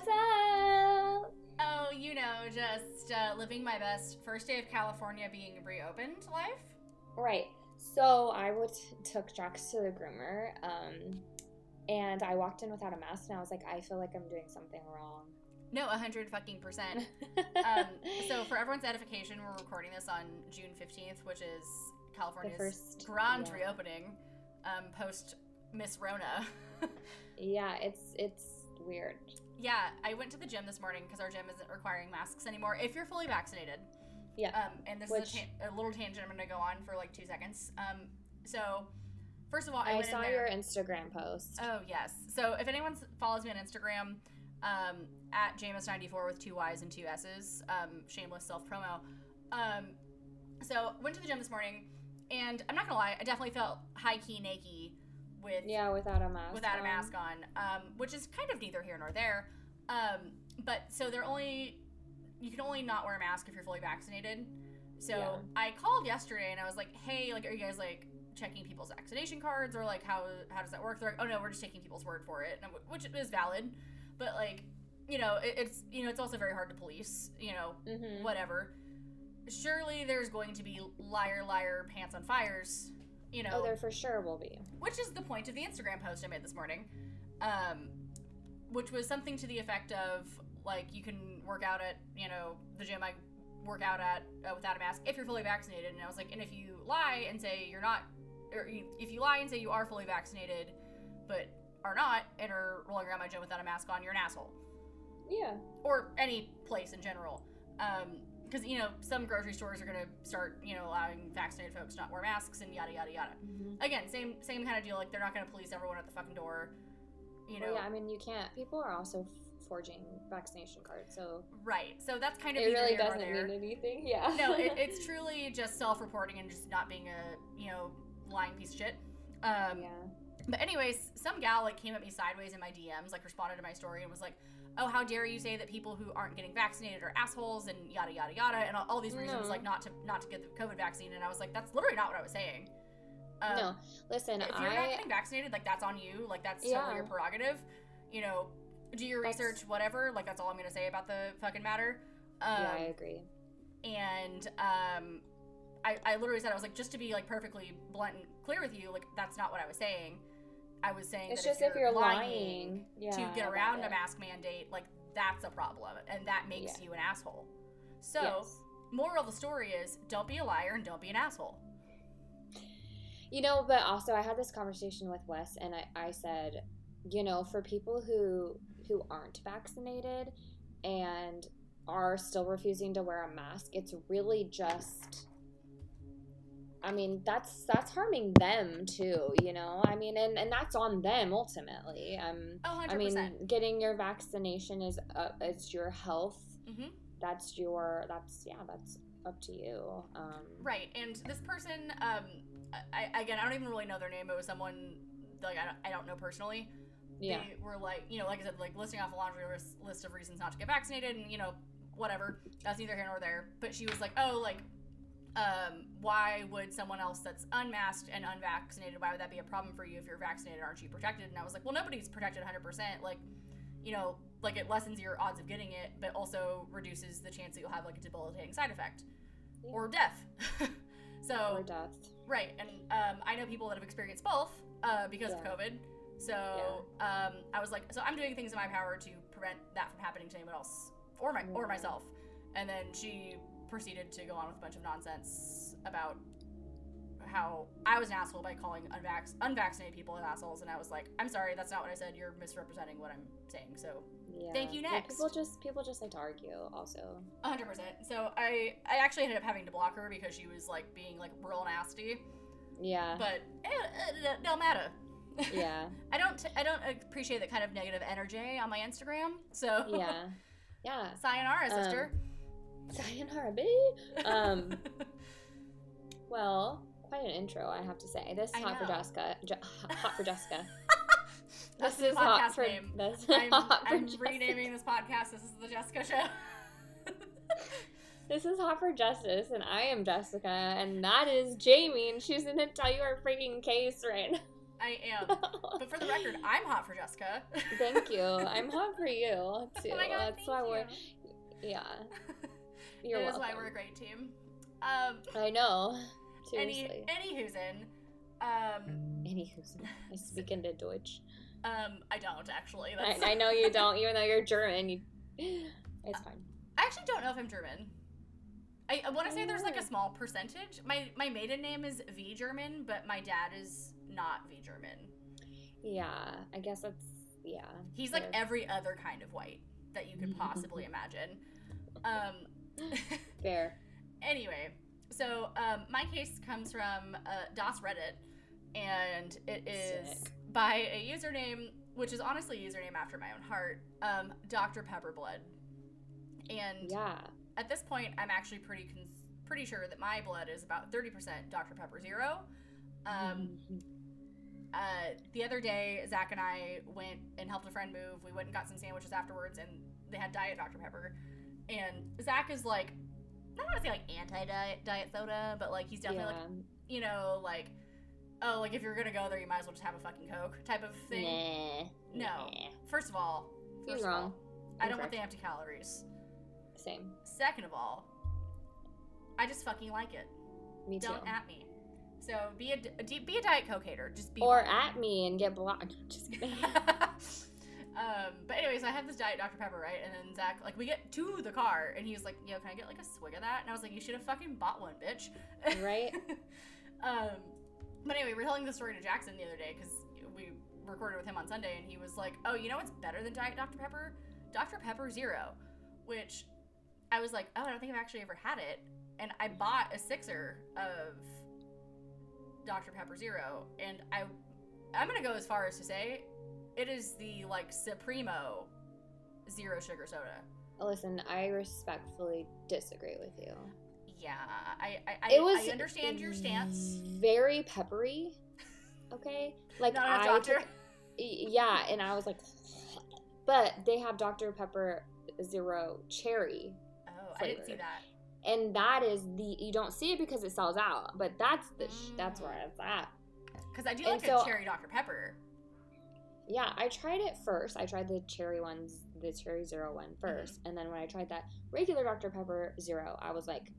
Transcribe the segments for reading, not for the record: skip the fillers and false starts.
What's up? Oh, you know, just living my best first day of California being reopened life. Right. So I took Jax to the groomer, and I walked in without a mask, and I was like, I feel like I'm doing something wrong. No, 100% fucking percent. So for everyone's edification, we're recording this on June 15th, which is California's first, grand reopening post Miss Rona. Yeah, it's weird. Yeah, I went to the gym this morning because our gym isn't requiring masks anymore if you're fully vaccinated. Yeah. And this is a little tangent I'm going to go on for like 2 seconds. So first of all, I saw your Instagram post. Oh, yes. So if anyone follows me on Instagram, at Jameis94 with 2 Y's and 2 S's, shameless self-promo. So went to the gym this morning, and I'm not going to lie, I definitely felt high-key naked without a mask on, which is kind of neither here nor there. But so you can only not wear a mask if you're fully vaccinated. So yeah. I called yesterday and I was like, hey, like, are you guys like checking people's vaccination cards, or like how does that work? They're like, oh no, we're just taking people's word for it, which is valid. But like, you know, it's, you know, it's also very hard to police, you know, mm-hmm. whatever. Surely there's going to be liar, liar, pants on fires, you know. Oh, there for sure will be. Which is the point of the Instagram post I made this morning, which was something to the effect of, like, you can work out at, you know, the gym I work out at without a mask if you're fully vaccinated. And I was like, and if you lie and say you're not, if you lie and say you are fully vaccinated but are not and are rolling around my gym without a mask on, you're an asshole. Yeah. Or any place in general. Because, you know, some grocery stores are going to start, you know, allowing vaccinated folks to not wear masks and yada, yada, yada. Mm-hmm. Again, same kind of deal. Like, they're not going to police everyone at the fucking door, you know. Well, yeah, I mean, you can't. People are also forging vaccination cards, so. Right. So that's kind of. It really doesn't mean anything. Yeah. No, it's truly just self-reporting and just not being a, you know, lying piece of shit. Yeah. But anyways, some gal, like, came at me sideways in my DMs, like, responded to my story and was like, oh, how dare you say that people who aren't getting vaccinated are assholes and yada, yada, yada, and all these reasons, like, not to get the COVID vaccine. And I was like, that's literally not what I was saying. No, listen, if you're not getting vaccinated, like, that's on you. Like, that's totally your prerogative. You know, do your research, whatever. Like, that's all I'm going to say about the fucking matter. Yeah, I agree. And I literally said, I was like, just to be, like, perfectly blunt and clear with you, like, that's not what I was saying. I was saying it's that just if you're lying to get around a mask mandate, like, that's a problem, and that makes you an asshole. So, moral of the story is, don't be a liar and don't be an asshole. You know, but also, I had this conversation with Wes, and I said, you know, for people who aren't vaccinated and are still refusing to wear a mask, it's really just... I mean, that's harming them, too, you know? I mean, and that's on them, ultimately. 100%. I mean, getting your vaccination is your health. Mm-hmm. That's up to you. Right, and this person, I don't even really know their name, but it was someone, like, I don't know personally. Yeah. They were like, you know, like I said, like, listing off a laundry list of reasons not to get vaccinated and, you know, whatever. That's neither here nor there. But she was like, oh, like, why would someone else that's unmasked and unvaccinated, why would that be a problem for you? If you're vaccinated, aren't you protected? And I was like, well, nobody's protected 100%. Like, you know, like, it lessens your odds of getting it, but also reduces the chance that you'll have, like, a debilitating side effect or death. Or death. Right. And I know people that have experienced both because of COVID. So I was like, so I'm doing things in my power to prevent that from happening to anyone else or or myself. And then she proceeded to go on with a bunch of nonsense about how I was an asshole by calling unvaccinated people as assholes, and I was like, I'm sorry, that's not what I said. You're misrepresenting what I'm saying. So thank you. Next. Yeah, people just like to argue also. 100%. So I actually ended up having to block her because she was like being like real nasty. Yeah. But it don't matter. Yeah. I don't appreciate that kind of negative energy on my Instagram. So yeah. Sayonara, sister. Sayonara, baby. Well, quite an intro, I have to say. This is Hot for Jessica. Hot for Jessica. This is podcast name. I'm renaming this podcast. This is the Jessica Show. This is Hot for Justice, and I am Jessica, and that is Jamie, and she's gonna tell you her freaking case right now. I am. But for the record, I'm hot for Jessica. Thank you. I'm hot for you, too. Oh my God, that's why we're... Yeah. You're welcome. That is why we're a great team. I know. Seriously. Any who's in. Any who's in. I speak into Deutsch. I don't, actually. That's... I know you don't, even though you're German. It's fine. I actually don't know if I'm German. I want to say there's, like, a small percentage. My maiden name is V German, but my dad is not V German. Yeah, I guess that's, yeah. He's, like, every other kind of white that you could possibly imagine. Fair. Anyway, so my case comes from DOS Reddit, and it is by a username, which is honestly a username after my own heart, Dr. Pepperblood. And yeah. At this point, I'm actually pretty sure that my blood is about 30% Dr. Pepper Zero. The other day, Zach and I went and helped a friend move. We went and got some sandwiches afterwards, and they had Diet Dr. Pepper. And Zach is, like, I don't want to say, like, anti-diet soda, but, like, he's definitely, like, you know, like, oh, like, if you're going to go there, you might as well just have a fucking Coke type of thing. No. First of all, I don't want the empty calories. Same. Second of all, I just fucking like it. Me too. Don't at me. So be a Diet Coke hater. Just be. Or one. At me and get blocked. Just kidding. But anyways, I had this Diet Dr. Pepper, right? And then Zach, like, we get to the car, and he's like, "Yo, can I get, like, a swig of that?" And I was like, "You should have fucking bought one, bitch." Right. But anyway, we're telling this story to Jackson the other day because we recorded with him on Sunday, and he was like, "Oh, you know what's better than Diet Dr. Pepper? Dr. Pepper Zero," which. I was like, oh, I don't think I've actually ever had it. And I bought a sixer of Dr. Pepper Zero. And I'm going to go as far as to say it is the, like, supremo zero sugar soda. Listen, I respectfully disagree with you. Yeah. I understand your stance. Very peppery. Okay? Like, not a doctor. Yeah. And I was like, but they have Dr. Pepper Zero cherry. Flavor. I didn't see that. And that is you don't see it because it sells out, but that's where it's at. Because I do like a cherry Dr. Pepper. Yeah, I tried it first. I tried the cherry zero one first. Mm-hmm. And then when I tried that regular Dr. Pepper Zero, I was like,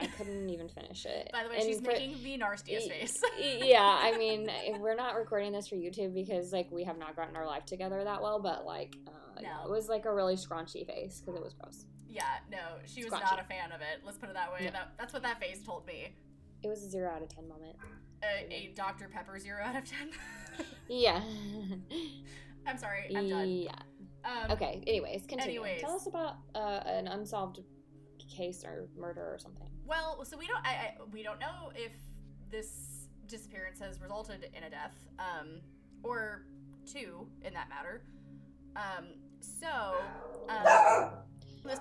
I couldn't even finish it. By the way, and she's making the nastiest face. Yeah, I mean, we're not recording this for YouTube because, like, we have not gotten our life together that well, but, like, no, it was, like, a really scrunchy face because it was gross. Yeah, no, she was not a fan of it. Let's put it that way. No. That's what that face told me. It was a 0 out of 10 moment. A Dr. Pepper 0 out of 10. Yeah. I'm sorry. I'm done. Yeah. Okay. Anyways, continue. Tell us about an unsolved case or murder or something. Well, so we don't know if this disappearance has resulted in a death, or two in that matter. This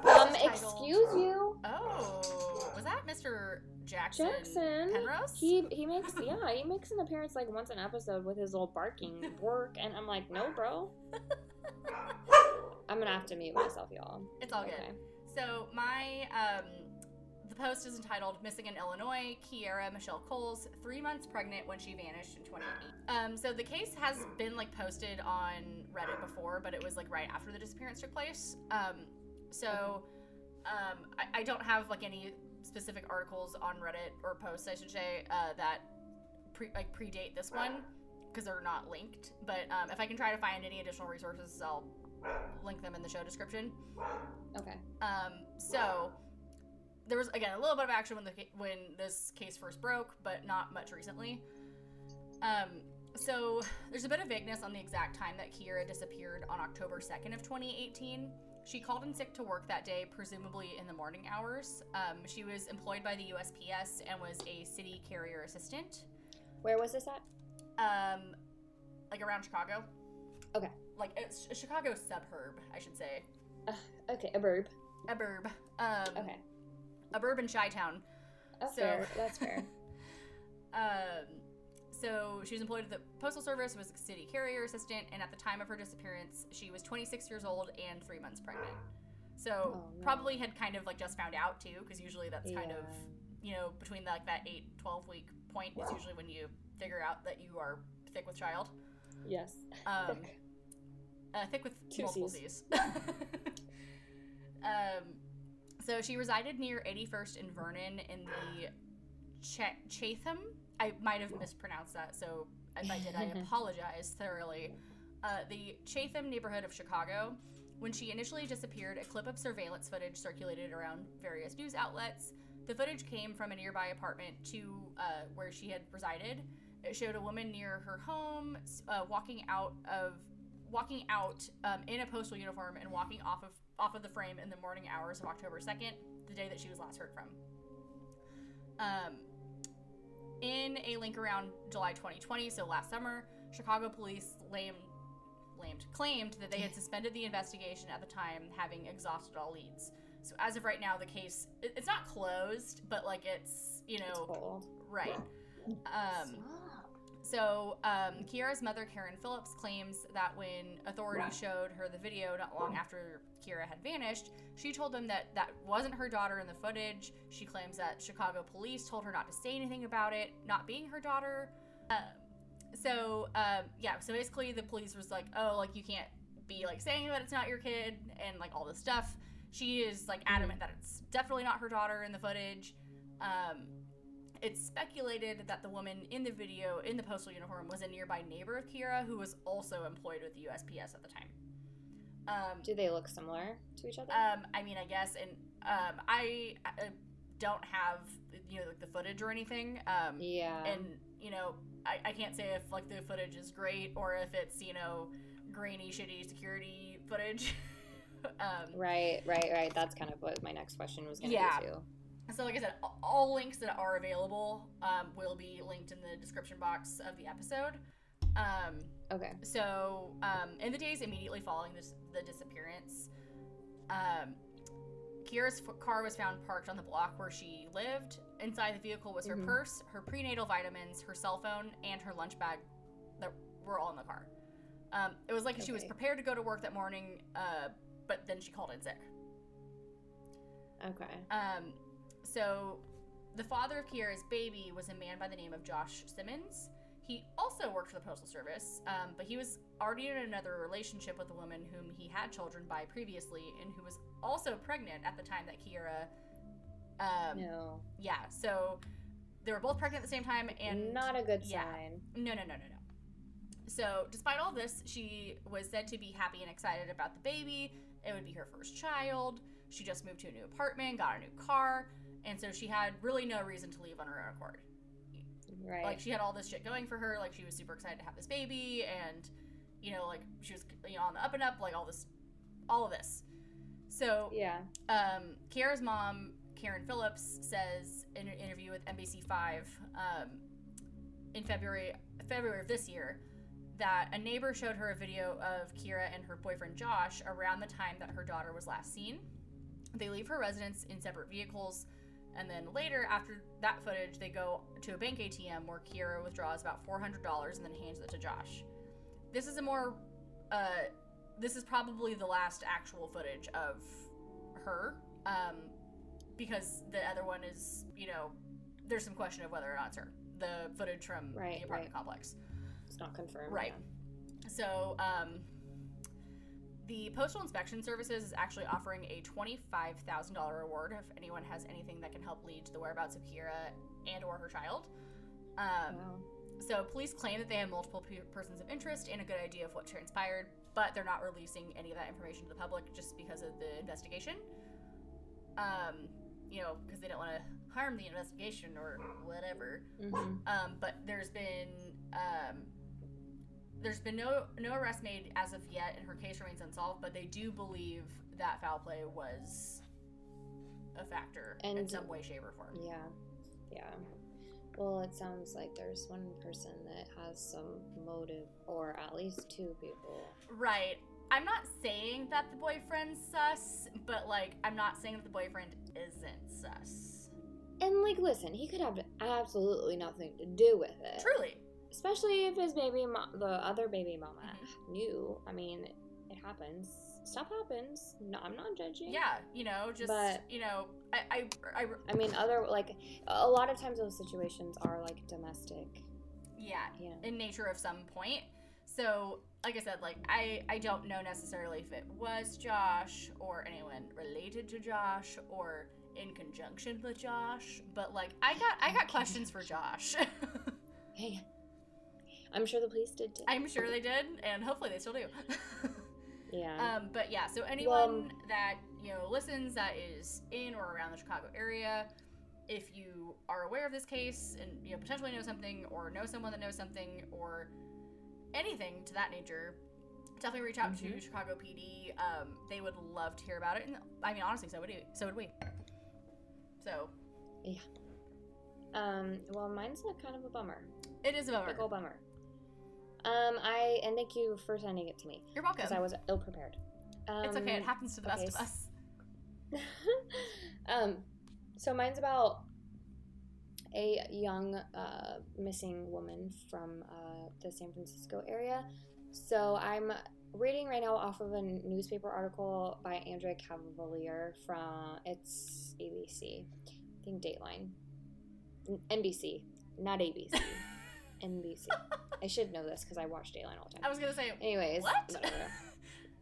excuse you. Oh, was that Mr. Jackson Penrose? He makes he makes an appearance like once an episode with his little barking work, and I'm like, no, bro. I'm gonna have to mute myself, y'all. It's all okay. Good. So my the post is entitled "Missing in Illinois: Kiara Michelle Coles, 3 months pregnant when she vanished in 2018." So the case has been, like, posted on Reddit before, but it was, like, right after the disappearance took place. So, I don't have, like, any specific articles on Reddit or posts, I should say, that predate this one because they're not linked. But if I can try to find any additional resources, I'll link them in the show description. Okay. So there was, again, a little bit of action when this case first broke, but not much recently. So there's a bit of vagueness on the exact time that Kiara disappeared on October 2nd of 2018. She called in sick to work that day, presumably in the morning hours. She was employed by the USPS and was a city carrier assistant. Where was this at? Like, around Chicago. Okay. Like, it's a Chicago suburb, I should say. Okay, a burb. A burb. Okay. A burb in Chi-Town. That's fair. That's fair. So she was employed at the Postal Service, was a city carrier assistant, and at the time of her disappearance, she was 26 years old and 3 months pregnant. So probably had kind of, like, just found out, too, because usually that's kind of, you know, between, like, that 8-12 week point is usually when you figure out that you are thick with child. Yes. Thick with two multiple C's. So she resided near 81st and Vernon in the Chatham. I might have mispronounced that, so if I did, I apologize thoroughly. The Chatham neighborhood of Chicago. When she initially disappeared, a clip of surveillance footage circulated around various news outlets. The footage came from a nearby apartment to where she had resided. It showed a woman near her home walking out in a postal uniform and walking off of the frame in the morning hours of October 2nd, the day that she was last heard from. In a link around July 2020, so last summer, Chicago police claimed that they had suspended the investigation at the time, having exhausted all leads. So as of right now, the case, it's not closed, but like it's, you know, it's cold. Right. Yeah. So Kiara's mother, Karen Phillips, claims that when authorities showed her the video not long after Kiara had vanished, she told them that wasn't her daughter in the footage. She claims that Chicago police told her not to say anything about it, not being her daughter. So basically the police was like, oh, like you can't be like saying that it's not your kid and like all this stuff. She is like adamant that it's definitely not her daughter in the footage. It's speculated that the woman in the video in the postal uniform was a nearby neighbor of Kiara who was also employed with the USPS at the time. Do they look similar to each other? I mean, I guess, and I don't have, you know, like the footage or anything. Yeah. And, you know, I can't say if like the footage is great or if it's, you know, grainy, shitty security footage. Right. That's kind of what my next question was going to be too. So like I said, all links that are available will be linked in the description box of the episode. Okay. So in the days immediately following the disappearance, Kiara's car was found parked on the block where she lived. Inside the vehicle was her purse, her prenatal vitamins, her cell phone, and her lunch bag that were all in the car. It was like she was prepared to go to work that morning, but then she called in sick. Okay. So the father of Kiara's baby was a man by the name of Josh Simmons. He also worked for the Postal Service, but he was already in another relationship with a woman whom he had children by previously and who was also pregnant at the time that Kiara... no. Yeah, so they were both pregnant at the same time and... Not a good sign. No. So despite all this, she was said to be happy and excited about the baby. It would be her first child. She just moved to a new apartment, got a new car, and so she had really no reason to leave on her own accord. Right. Like, she had all this shit going for her. Like, she was super excited to have this baby, and, you know, like, she was, you know, on the up and up, like, all of this. So, yeah. Kiara's mom, Karen Phillips, says in an interview with NBC5 in February of this year, that a neighbor showed her a video of Kiara and her boyfriend Josh around the time that her daughter was last seen. They leave her residence in separate vehicles, and then later, after that footage, they go to a bank ATM where Kiara withdraws about $400 and then hands it to Josh. This is probably the last actual footage of her, because the other one is, you know, there's some question of whether or not it's her. The footage from the apartment complex. It's not confirmed. Right. Yeah. So, the Postal Inspection Services is actually offering a $25,000 reward if anyone has anything that can help lead to the whereabouts of Kiara and or her child. Wow. So police claim that they have multiple persons of interest and a good idea of what transpired, but they're not releasing any of that information to the public just because of the investigation. You know, because they don't want to harm the investigation or whatever. Mm-hmm. But there's been no arrest made as of yet, and her case remains unsolved, but they do believe that foul play was a factor in some way, shape, or form. Yeah. Yeah. Well, it sounds like there's one person that has some motive, or at least two people. Right. I'm not saying that the boyfriend's sus, but, like, I'm not saying that the boyfriend isn't sus. And, like, listen, he could have absolutely nothing to do with it. Truly. Especially if his the other baby mama knew. I mean, it happens. Stuff happens. No, I'm not judging. Yeah, you know, just, but, you know, I mean, other, like, a lot of times those situations are, like, domestic Yeah, in nature of some point. So, like I said, like I don't know necessarily if it was Josh or anyone related to Josh or in conjunction with Josh, but like I got questions for Josh. Hey, I'm sure the police did too. I'm sure they did, and hopefully they still do. Yeah. But yeah, so anyone that, you know, listens that is in or around the Chicago area, if you are aware of this case and, you know, potentially know something or know someone that knows something or anything to that nature, definitely reach out to Chicago PD. They would love to hear about it. And I mean, honestly, so would we. So. Yeah. Well, mine's a kind of a bummer. It is a bummer. Big old bummer. And thank you for sending it to me. You're welcome. Because I was ill prepared. It's okay. It happens to the best of us. So mine's about a young missing woman from the San Francisco area. So I'm reading right now off of a newspaper article by Andrea Cavallier from, it's ABC, I think Dateline. NBC, not ABC. NBC. I should know this because I watch Dateline all the time. I was gonna say. Anyways, what? No.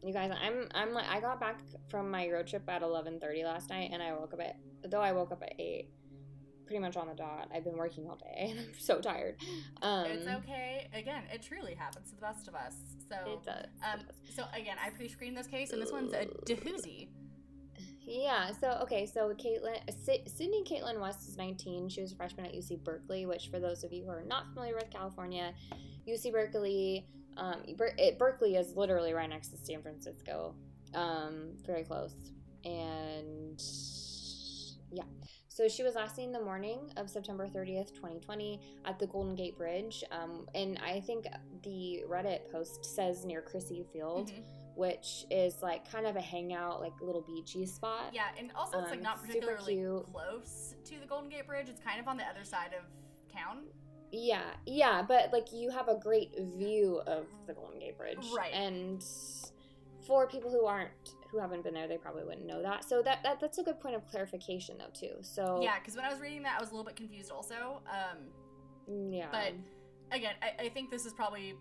You guys, I'm like, I got back from my road trip at 11:30 last night, and I woke up at 8, pretty much on the dot. I've been working all day, and I'm so tired. It's okay. Again, it truly happens to the best of us. So it does. So again, I pre-screened this case, and this one's a doozy. Yeah, so Sydney Caitlin West is 19. She was a freshman at UC Berkeley, which for those of you who are not familiar with California, UC Berkeley, Berkeley is literally right next to San Francisco, very close, and yeah. So she was last seen the morning of September 30th, 2020 at the Golden Gate Bridge, and I think the Reddit post says near Crissy Field, which is like kind of a hangout, like little beachy spot. Yeah, and also it's like not particularly close to the Golden Gate Bridge. It's kind of on the other side of town. Yeah, but like you have a great view of the Golden Gate Bridge. Right. And for people who haven't been there, they probably wouldn't know that. So that's a good point of clarification though too. So yeah, because when I was reading that, I was a little bit confused also. Yeah. But again, I think this is probably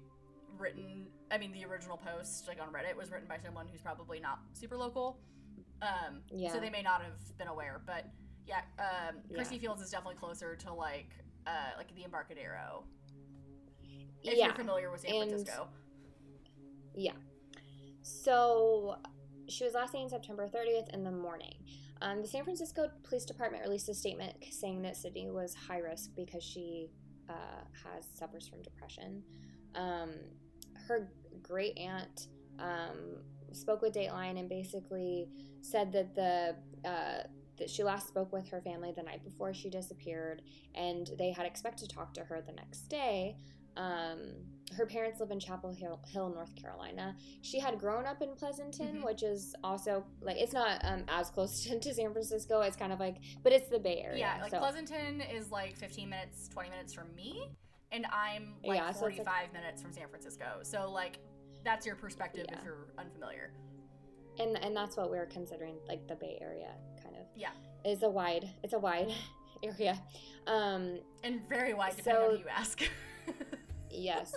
written. I mean, the original post, like on Reddit, was written by someone who's probably not super local. Yeah. So they may not have been aware, but yeah, Crissy Fields is definitely closer to like the Embarcadero. If you're familiar with San Francisco. Yeah. So she was last seen September 30th in the morning. The San Francisco Police Department released a statement saying that Sydney was high risk because she suffers from depression. Her great aunt spoke with Dateline and basically said that that she last spoke with her family the night before she disappeared, and they had expected to talk to her the next day. Her parents live in Chapel Hill, North Carolina. She had grown up in Pleasanton, which is also, like, it's not as close to San Francisco. It's kind of like, but it's the Bay Area. Yeah, like, so Pleasanton is, like, 15 minutes, 20 minutes from me, and I'm, like, 45 minutes from San Francisco. So, like, that's your perspective if you're unfamiliar. And that's what we're considering, like, the Bay Area, kind of. Yeah. It's a wide area. And very wide, depending on who you ask. Yes.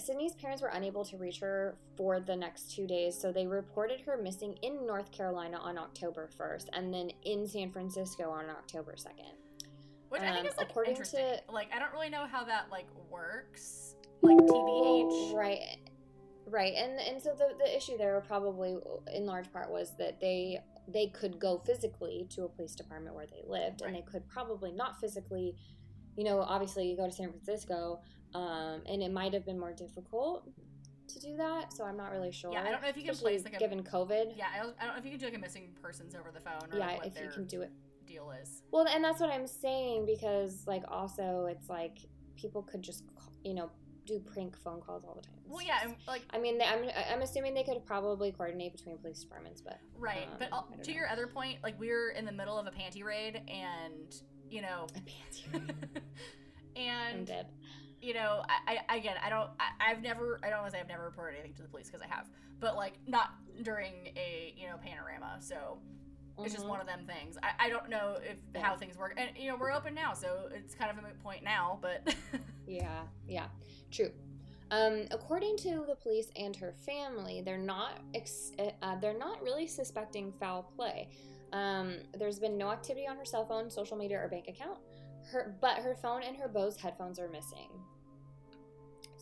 Sydney's parents were unable to reach her for the next 2 days, so they reported her missing in North Carolina on October 1st and then in San Francisco on October 2nd. Which I think is, like, interesting. I don't really know how that, like, works. Like, TBH. Right. And so the issue there probably, in large part, was that they could go physically to a police department where they lived, right. And they could probably not physically. You know, obviously you go to San Francisco, and it might have been more difficult to do that, so I'm not really sure. Yeah, I don't know if you can place, like, given COVID. Yeah, I don't know if you can do, like, a missing persons over the phone or, yeah, like, what if their you can do it. Deal is. Well, and that's what I'm saying, because, like, also it's, like, people could just, you know, do prank phone calls all the time. Well, yeah, and, like, I mean, I'm assuming they could probably coordinate between police departments, but right. But to your other point, like, we're in the middle of a panty raid, and you know, a panty raid. And I'm dead. You know, I don't want to say I've never reported anything to the police because I have, but, like, not during a, you know, panorama. So Mm-hmm. It's just one of them things. I don't know if how things work. And, you know, we're open now, so it's kind of a moot point now, but... yeah, true. According to the police and her family, they're not really suspecting foul play. There's been no activity on her cell phone, social media, or bank account. But her phone and her Bose headphones are missing.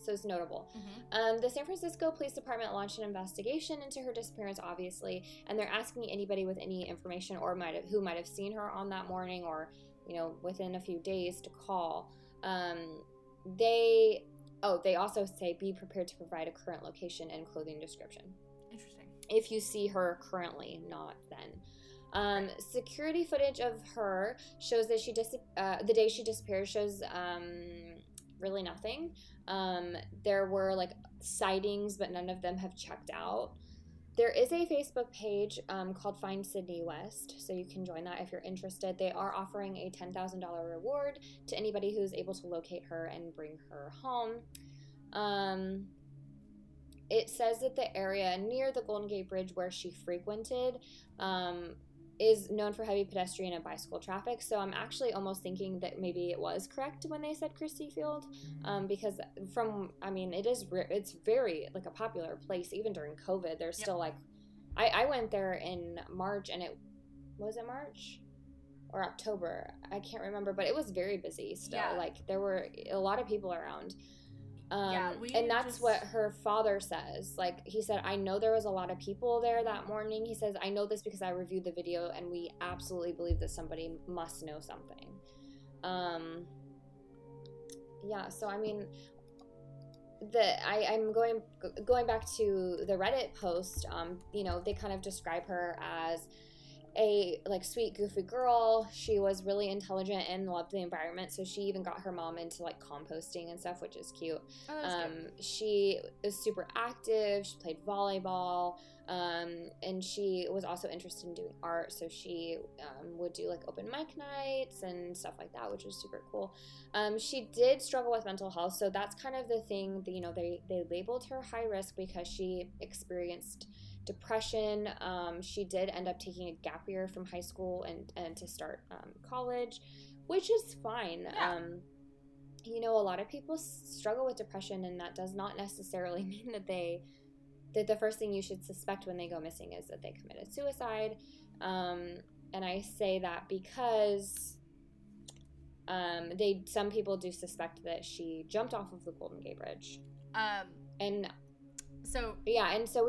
So it's notable. Mm-hmm. The San Francisco Police Department launched an investigation into her disappearance, obviously, and they're asking anybody with any information or who might have seen her on that morning or, you know, within a few days to call. They also say be prepared to provide a current location and clothing description. Interesting. If you see her currently, not then. Security footage of her shows that the day she disappeared shows really nothing. There were like sightings, but none of them have checked out. There is a Facebook page called Find Sydney West, so you can join that if you're interested. They are offering a $10,000 reward to anybody who's able to locate her and bring her home. It says that the area near the Golden Gate Bridge where she frequented is known for heavy pedestrian and bicycle traffic, so I'm actually almost thinking that maybe it was correct when they said Crissy Field, because it's very, like, a popular place, even during COVID. There's still, like, I went there in March, and was it March or October? I can't remember, but it was very busy still. Yeah. Like, there were a lot of people around. And that's what her father says. Like, he said, I know there was a lot of people there that morning. He says, I know this because I reviewed the video, and we absolutely believe that somebody must know something. So, I mean, I'm going back to the Reddit post. You know, they kind of describe her as a, like, sweet, goofy girl. She was really intelligent and loved the environment, so she even got her mom into, like, composting and stuff, which is cute. Oh, cute. She was super active. She played volleyball, and she was also interested in doing art, so she would do, like, open mic nights and stuff like that, which was super cool. She did struggle with mental health, so that's kind of the thing that, you know, they labeled her high risk because she experienced depression. She did end up taking a gap year from high school and to start college, which is fine. Yeah. You know, a lot of people struggle with depression, and that does not necessarily mean that the first thing you should suspect when they go missing is that they committed suicide. And I say that because some people do suspect that she jumped off of the Golden Gate Bridge. So we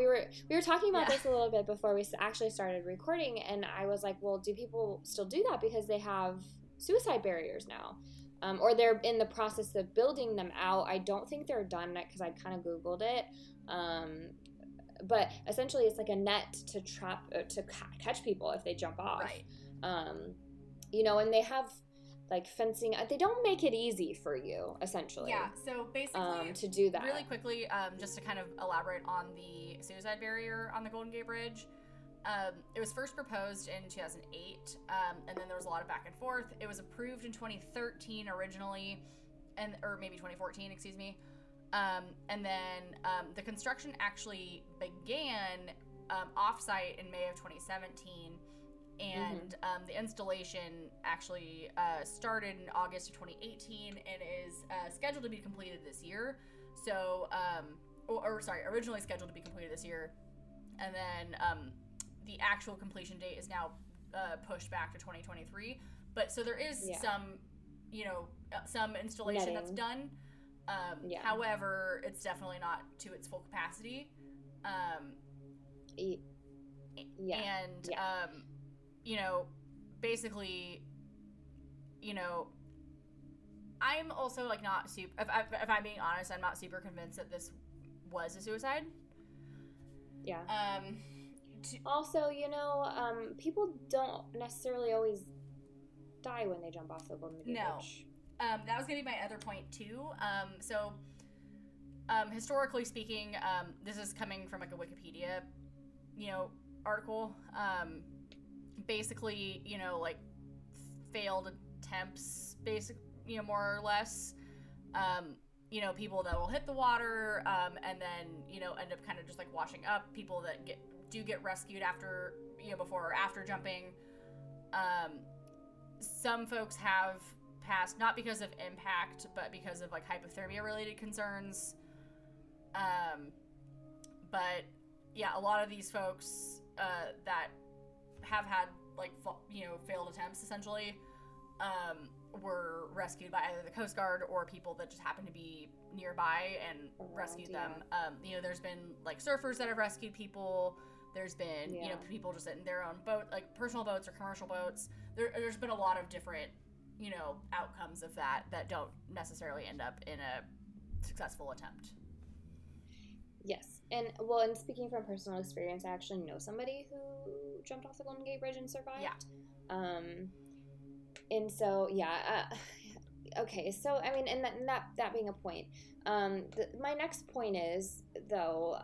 were talking about this a little bit before we actually started recording, and I was like, well, do people still do that because they have suicide barriers now, or they're in the process of building them out? I don't think they're done yet because I kind of Googled it, but essentially it's like a net to trap to catch people if they jump off, right? You know, and they have, like, fencing. They don't make it easy for you, essentially. Yeah, so basically, to do that. Really quickly, just to kind of elaborate on the suicide barrier on the Golden Gate Bridge, it was first proposed in 2008, and then there was a lot of back and forth. It was approved in 2013 originally, or maybe 2014, excuse me. And then the construction actually began off-site in May of 2017, and the installation actually started in August of 2018 and is scheduled to be completed this year. So, originally scheduled to be completed this year. And then the actual completion date is now pushed back to 2023. But so there is some, you know, some installation that's done. However, it's definitely not to its full capacity. You know, basically, you know, I'm also, like, not super, if I'm being honest, I'm not super convinced that this was a suicide. Yeah. Also, you know, people don't necessarily always die when they jump off the Golden Gate Bridge. No. That was going to be my other point, too. Historically speaking, this is coming from, like, a Wikipedia, you know, article, basically, you know, like, failed attempts, basic, you know, more or less, you know, people that will hit the water and then, you know, end up kind of just like washing up, people that get rescued after, you know, before or after jumping. Some folks have passed, not because of impact, but because of like hypothermia related concerns. But yeah, a lot of these folks that have had like, you know, failed attempts essentially were rescued by either the Coast Guard or people that just happened to be nearby and rescued them. You know, there's been like surfers that have rescued people. There's been, you know, people just in their own boat, like personal boats or commercial boats. There's been a lot of different, you know, outcomes of that don't necessarily end up in a successful attempt. Yes. And well, and speaking from personal experience, I actually know somebody who jumped off the Golden Gate Bridge and survived. Yeah. And so, yeah. Okay. So, I mean, and that being a point, my next point is though,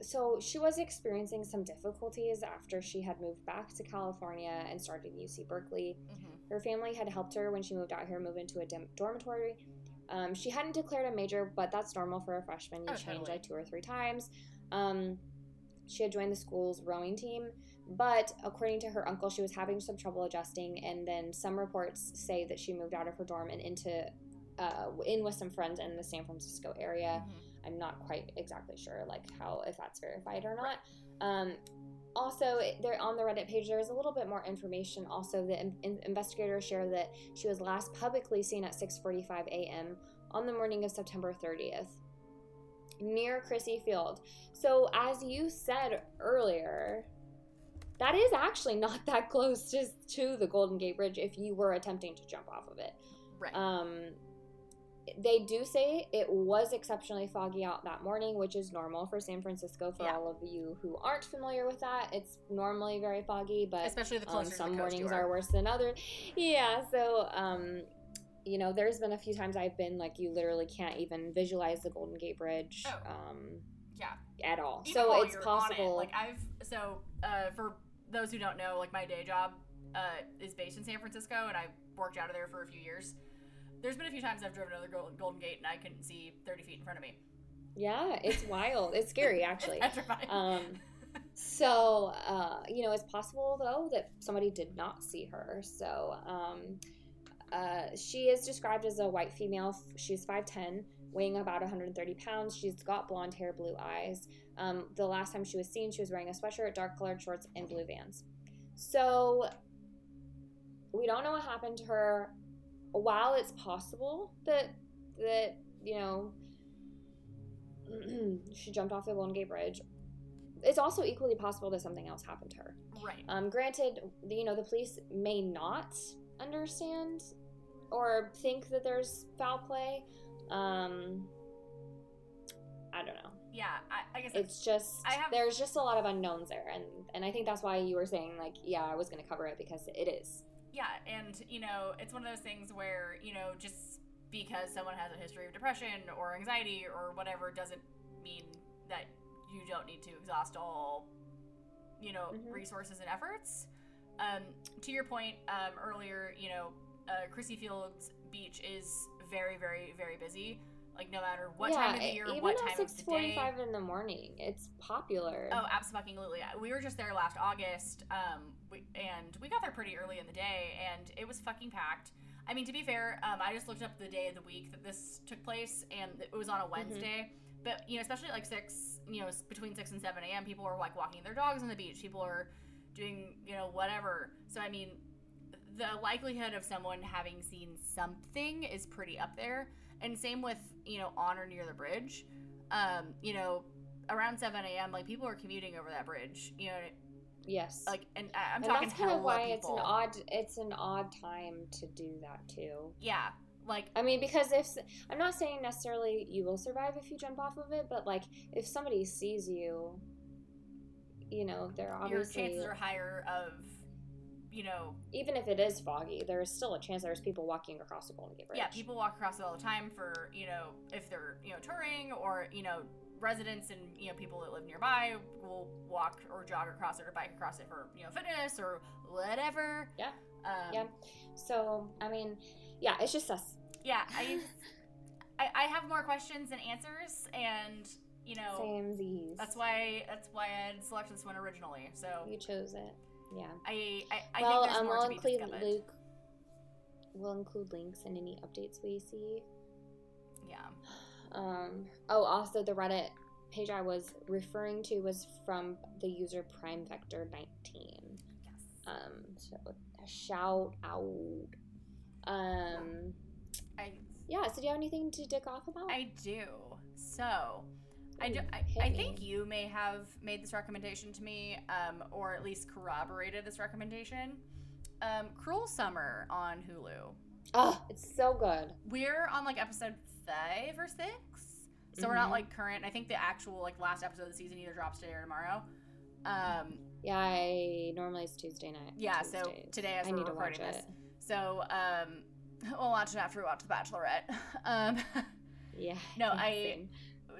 so she was experiencing some difficulties after she had moved back to California and started UC Berkeley. Mm-hmm. Her family had helped her when she moved out here, move into a dormitory. She hadn't declared a major, but that's normal for a freshman. You change like 2 or 3 times. She had joined the school's rowing team, but according to her uncle, she was having some trouble adjusting. And then some reports say that she moved out of her dorm and in with some friends in the San Francisco area. Mm-hmm. I'm not quite exactly sure like how, if that's verified or not. Also, there on the Reddit page, there is a little bit more information. Also, the investigators share that she was last publicly seen at 6:45 a.m. on the morning of September 30th near Crissy Field. So, as you said earlier, that is actually not that close to the Golden Gate Bridge if you were attempting to jump off of it. Right. They do say it was exceptionally foggy out that morning, which is normal for San Francisco. For all of you who aren't familiar with that, it's normally very foggy, but especially the closer some to the mornings coast are worse than others. Yeah, so you know, there's been a few times I've been like, you literally can't even visualize the Golden Gate Bridge, at all. Even so it's possible. It. Like for those who don't know, like my day job is based in San Francisco, and I've worked out of there for a few years. There's been a few times I've driven over the Golden Gate and I couldn't see 30 feet in front of me. Yeah, it's wild. It's scary, actually. It's petrifying. So, you know, it's possible, though, that somebody did not see her. So she is described as a white female. She's 5'10", weighing about 130 pounds. She's got blonde hair, blue eyes. The last time she was seen, she was wearing a sweatshirt, dark-colored shorts, and blue Vans. So we don't know what happened to her. While it's possible that you know, she jumped off the Golden Gate Bridge, it's also equally possible that something else happened to her. Right. Granted, you know, the police may not understand or think that there's foul play. I don't know. Yeah, I guess it's just there's just a lot of unknowns there, and I think that's why you were saying like, yeah, I was going to cover it because it is. Yeah, and, you know, it's one of those things where, you know, just because someone has a history of depression or anxiety or whatever doesn't mean that you don't need to exhaust all, you know, resources and efforts. To your point earlier, you know, Crissy Field's beach is very, very, very busy. Like, no matter what time of the year, what time of the day. Even at 6:45 in the morning, it's popular. Oh, absolutely. We were just there last August, and we got there pretty early in the day, and it was fucking packed. I mean, to be fair, I just looked up the day of the week that this took place, and it was on a Wednesday. Mm-hmm. But, you know, especially at, like, 6, you know, between 6 and 7 a.m., people are, like, walking their dogs on the beach. People are doing, you know, whatever. So, I mean, the likelihood of someone having seen something is pretty up there. And same with, you know, on or near the bridge. You know, around 7 a.m., like, people are commuting over that bridge, you know. Yes. Like, and I'm talking to hella people. And that's kind of why it's an odd time to do that, too. Yeah. Like, I mean, because I'm not saying necessarily you will survive if you jump off of it, but, like, if somebody sees you, you know, they're obviously. Your chances are higher of, you know, even if it is foggy, there is still a chance there's people walking across the Golden Gate Bridge. Yeah, people walk across it all the time for, you know, if they're, you know, touring or, you know, residents and, you know, people that live nearby will walk or jog across it or bike across it for, you know, fitness or whatever. Yeah. So, I mean, yeah, it's just us. Yeah, I I have more questions than answers, and you know, samesies. That's why I selected this one originally. So you chose it. Yeah. I think there's more to be discovered. We'll include links in any updates we see. Yeah. Also the Reddit page I was referring to was from the user Prime Vector 19. Yes. So a shout out. So do you have anything to dick off about? I do. So I think you may have made this recommendation to me, or at least corroborated this recommendation. Cruel Summer on Hulu. Oh, it's so good. We're on like episode 5 or 6, so we're not like current. I think the actual like last episode of the season either drops today or tomorrow. Normally it's Tuesday night. Yeah, Tuesdays. So today as we're recording this. So we'll watch it after we watch The Bachelorette. Yeah. No,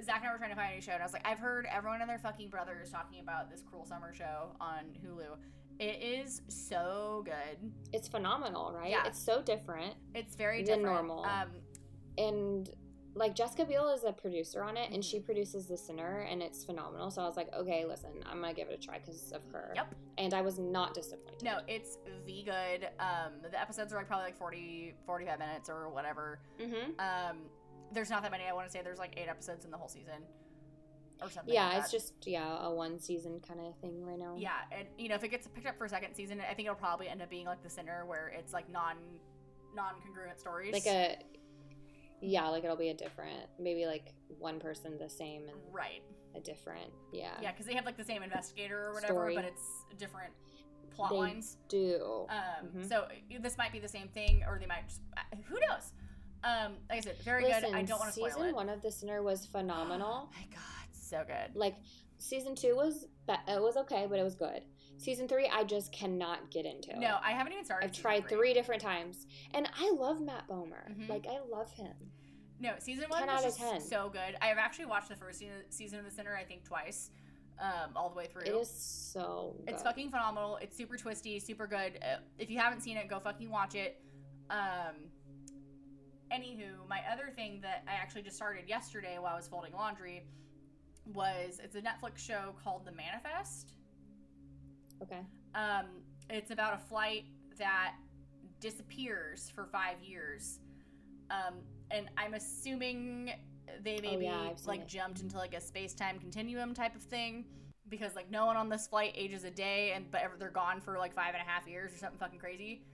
Zach and I were trying to find a new show, and I was like, I've heard everyone and their fucking brother is talking about this Cruel Summer show on Hulu. It is so good. It's phenomenal, right? Yeah. It's so different. It's very different. Than normal. And, like, Jessica Biel is a producer on it, and she produces The Sinner, and it's phenomenal. So I was like, okay, listen, I'm going to give it a try because of her. Yep. And I was not disappointed. No, it's the good. The episodes are, like, probably, like, 40, 45 minutes or whatever. Mm-hmm. There's not that many. I want to say there's, like, 8 episodes in the whole season. Or something yeah, like that. It's just, yeah, a one season kind of thing right now. Yeah, and, you know, if it gets picked up for a second season, I think it'll probably end up being, like, The Sinner, where it's, like, non-congruent stories. Like a, yeah, like, it'll be a different, maybe, like, one person the same and right. a different, yeah. Yeah, because they have, like, the same investigator or whatever, story. But it's different plot lines. They do. So this might be the same thing, or they might just, who knows? Like I said, very good. I don't want to spoil it. Season 1 of The Sinner was phenomenal. Oh, my God. So good. Like, season 2 was okay, but it was good. Season 3, I just cannot get into. No, I haven't even started. I've tried 3 different times, and I love Matt Bomer. Mm-hmm. Like, I love him. No, season 1 was just so good. I've actually watched the first season of The Sinner, I think, twice, all the way through. It is so good. It's fucking phenomenal. It's super twisty, super good. If you haven't seen it, go fucking watch it. Anywho, my other thing that I actually just started yesterday while I was folding laundry was it's a Netflix show called The Manifest. Okay. It's about a flight that disappears for 5 years. And I'm assuming they maybe like jumped into like a space-time continuum type of thing, because like no one on this flight ages a day, but they're gone for like 5.5 years or something fucking crazy.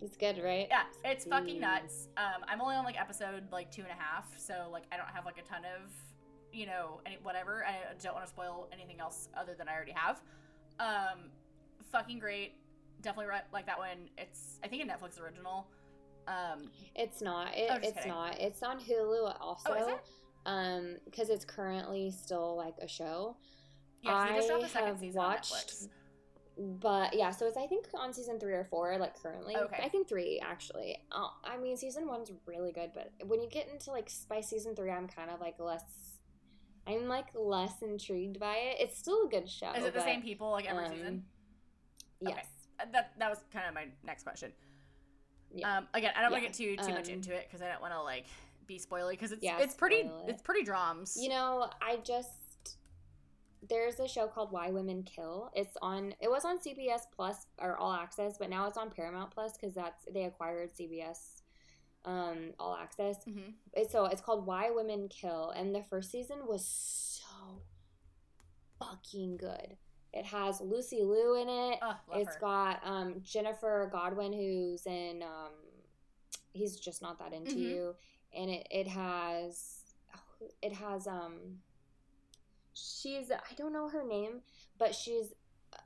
It's good, right? Yeah, it's fucking nuts. I'm only on like episode like 2.5, so like I don't have like a ton of whatever. I don't want to spoil anything else other than I already have. Fucking great. Definitely like that one. It's, I think, a Netflix original. It's not. It's not. It's on Hulu also. Oh, is it? Because it's currently still like a show. Yeah, I just shot the second season on Netflix. But yeah, so it's, I think, on season 3 or 4, like, currently. Okay. I think 3, actually. I mean, season 1's really good, but when you get into like by season 3, I'm kind of like less intrigued by it. It's still a good show. Is it the same people like every season? Yes. Okay. That was kind of my next question. Yeah. Again, I don't want to get too much into it because I don't want to like be spoily, because it's pretty drums. You know, there's a show called Why Women Kill. It was on CBS Plus or All Access, but now it's on Paramount Plus because they acquired CBS. All Access. Mm-hmm. So it's called Why Women Kill, and the first season was so fucking good. It has Lucy Liu in it. Oh, it's her. Got Ginnifer Goodwin, who's in He's Just Not That Into You, and it has she's, I don't know her name, but she's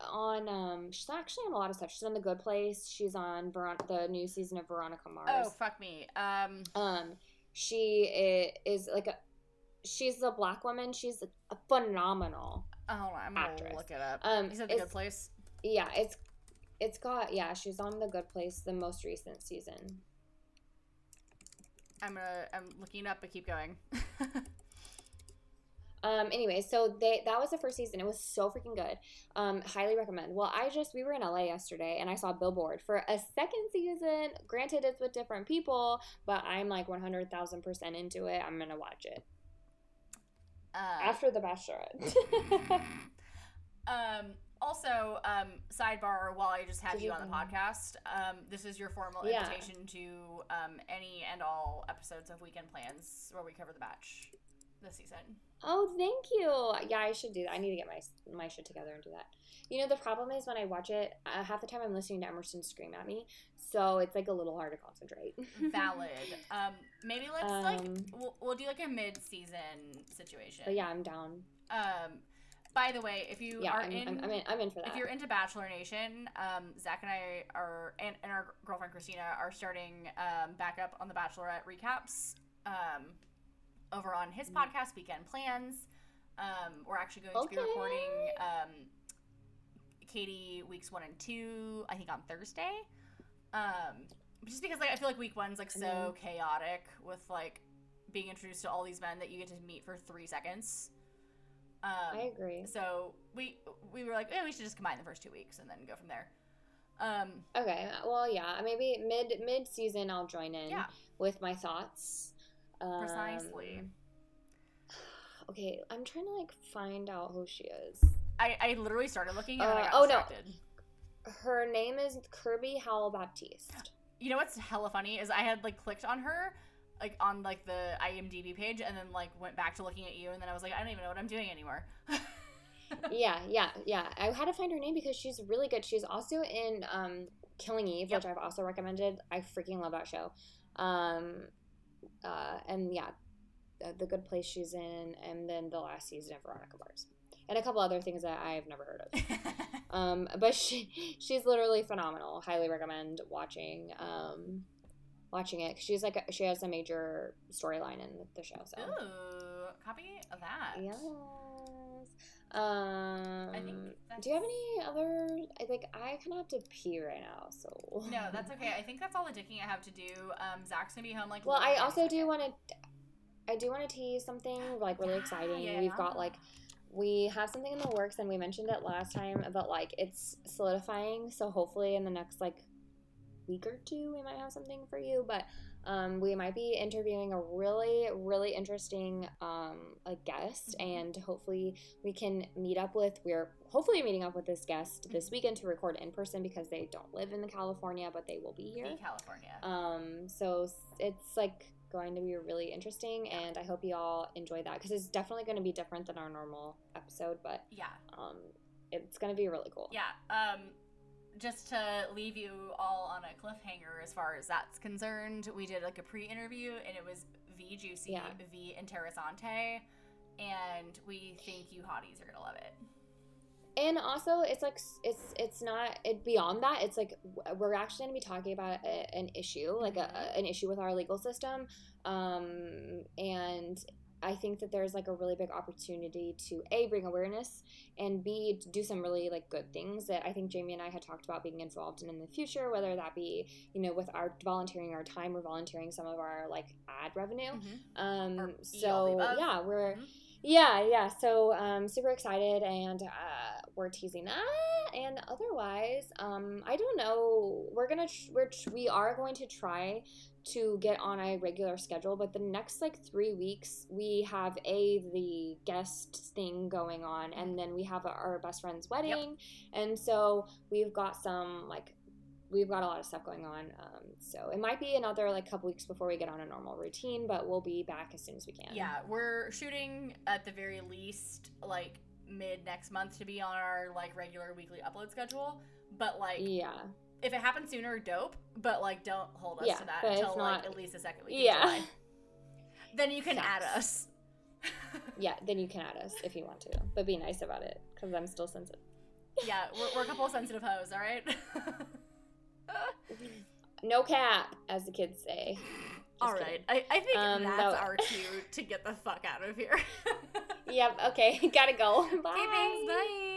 actually on a lot of stuff. She's on The Good Place. She's on the new season of Veronica Mars. Oh, fuck me. She is like she's a black woman. She's a phenomenal actress. I'm gonna look it up. You said The Good Place? Yeah, she's on The Good Place, the most recent season. I'm looking it up, but keep going. Anyway, so that was the first season. It was so freaking good. Highly recommend. Well, we were in LA yesterday and I saw a billboard for a second season. Granted, it's with different people, but I'm like 100,000% into it. I'm going to watch it. After The Bachelorette. Also, sidebar, while I just have you on the podcast, this is your formal invitation to any and all episodes of Weekend Plans where we cover The Batch this season. Oh, thank you. Yeah, I should do that. I need to get my shit together and do that. You know, the problem is when I watch it, half the time I'm listening to Emerson scream at me, so it's, like, a little hard to concentrate. Valid. Maybe let's, we'll do, a mid-season situation. But, yeah, I'm down. By the way, if you are I'm in for that. If you're into Bachelor Nation, Zach and I are, and our girlfriend Christina are starting back up on the Bachelorette recaps over on his podcast, Weekend Plans. We're actually going to be recording Katie weeks 1 and 2, I think on Thursday. Just because I feel like week one's so chaotic with being introduced to all these men that you get to meet for 3 seconds. I agree. So we were like, we should just combine the first 2 weeks and then go from there. Okay. Well, yeah. Maybe mid season I'll join in with my thoughts. Precisely. Okay, I'm trying to find out who she is. I literally started looking and then I got distracted. No. Her name is Kirby Howell Baptiste. You know what's hella funny is I had clicked on her. On, the IMDb page, and then, went back to looking at you, and then I was I don't even know what I'm doing anymore. Yeah. I had to find her name because she's really good. She's also in Killing Eve, which I've also recommended. I freaking love that show. And, yeah, The Good Place she's in, and then the last season of Veronica Mars. And a couple other things that I've never heard of. But she's literally phenomenal. Highly recommend watching it because she's she has a major storyline in the show. So. Ooh, copy of that. Yes. I think. Do you have any other? I kind of have to pee right now, so. No, that's okay. I think that's all the dicking I have to do. Zach's gonna be home Well, I also do want to. I do want to tease something really exciting. Yeah. We've got we have something in the works, and we mentioned it last time, but it's solidifying. So hopefully, in the next week or two we might have something for you, but we might be interviewing a really, really interesting guest, and hopefully we can we're hopefully meeting up with this guest this weekend to record in person because they don't live in California, but they will be here in California. So it's going to be really interesting, and I hope you all enjoy that because it's definitely going to be different than our normal episode, but it's going to be really cool. Just to leave you all on a cliffhanger as far as that's concerned, we did a pre-interview, and it was V juicy, V interessante, and we think you hotties are gonna love it. And also, it's it's not beyond that. It's we're actually gonna be talking about an issue, an issue with our legal system, and. I think that there's a really big opportunity to A, bring awareness, and B, do some really good things that I think Jamie and I had talked about being involved in the future, whether that be with our volunteering our time or volunteering some of our ad revenue. We're so super excited, and we're teasing that. And otherwise, I don't know. We are going to try to get on a regular schedule, but the next 3 weeks we have the guest thing going on, and then we have our best friend's wedding, and so we've got we've got a lot of stuff going on, so it might be another couple weeks before we get on a normal routine, but we'll be back as soon as we can. Yeah, we're shooting at the very least mid next month to be on our regular weekly upload schedule, but if it happens sooner, dope, but don't hold us to that until at least the second week of July. Then you can add us. Then you can add us if you want to, but be nice about it because I'm still sensitive. Yeah, we're a couple of sensitive hoes, all right? No cap, as the kids say. Just kidding. I think that's our cue to get the fuck out of here. Yep, okay, gotta go. Bye. Okay, thanks, bye.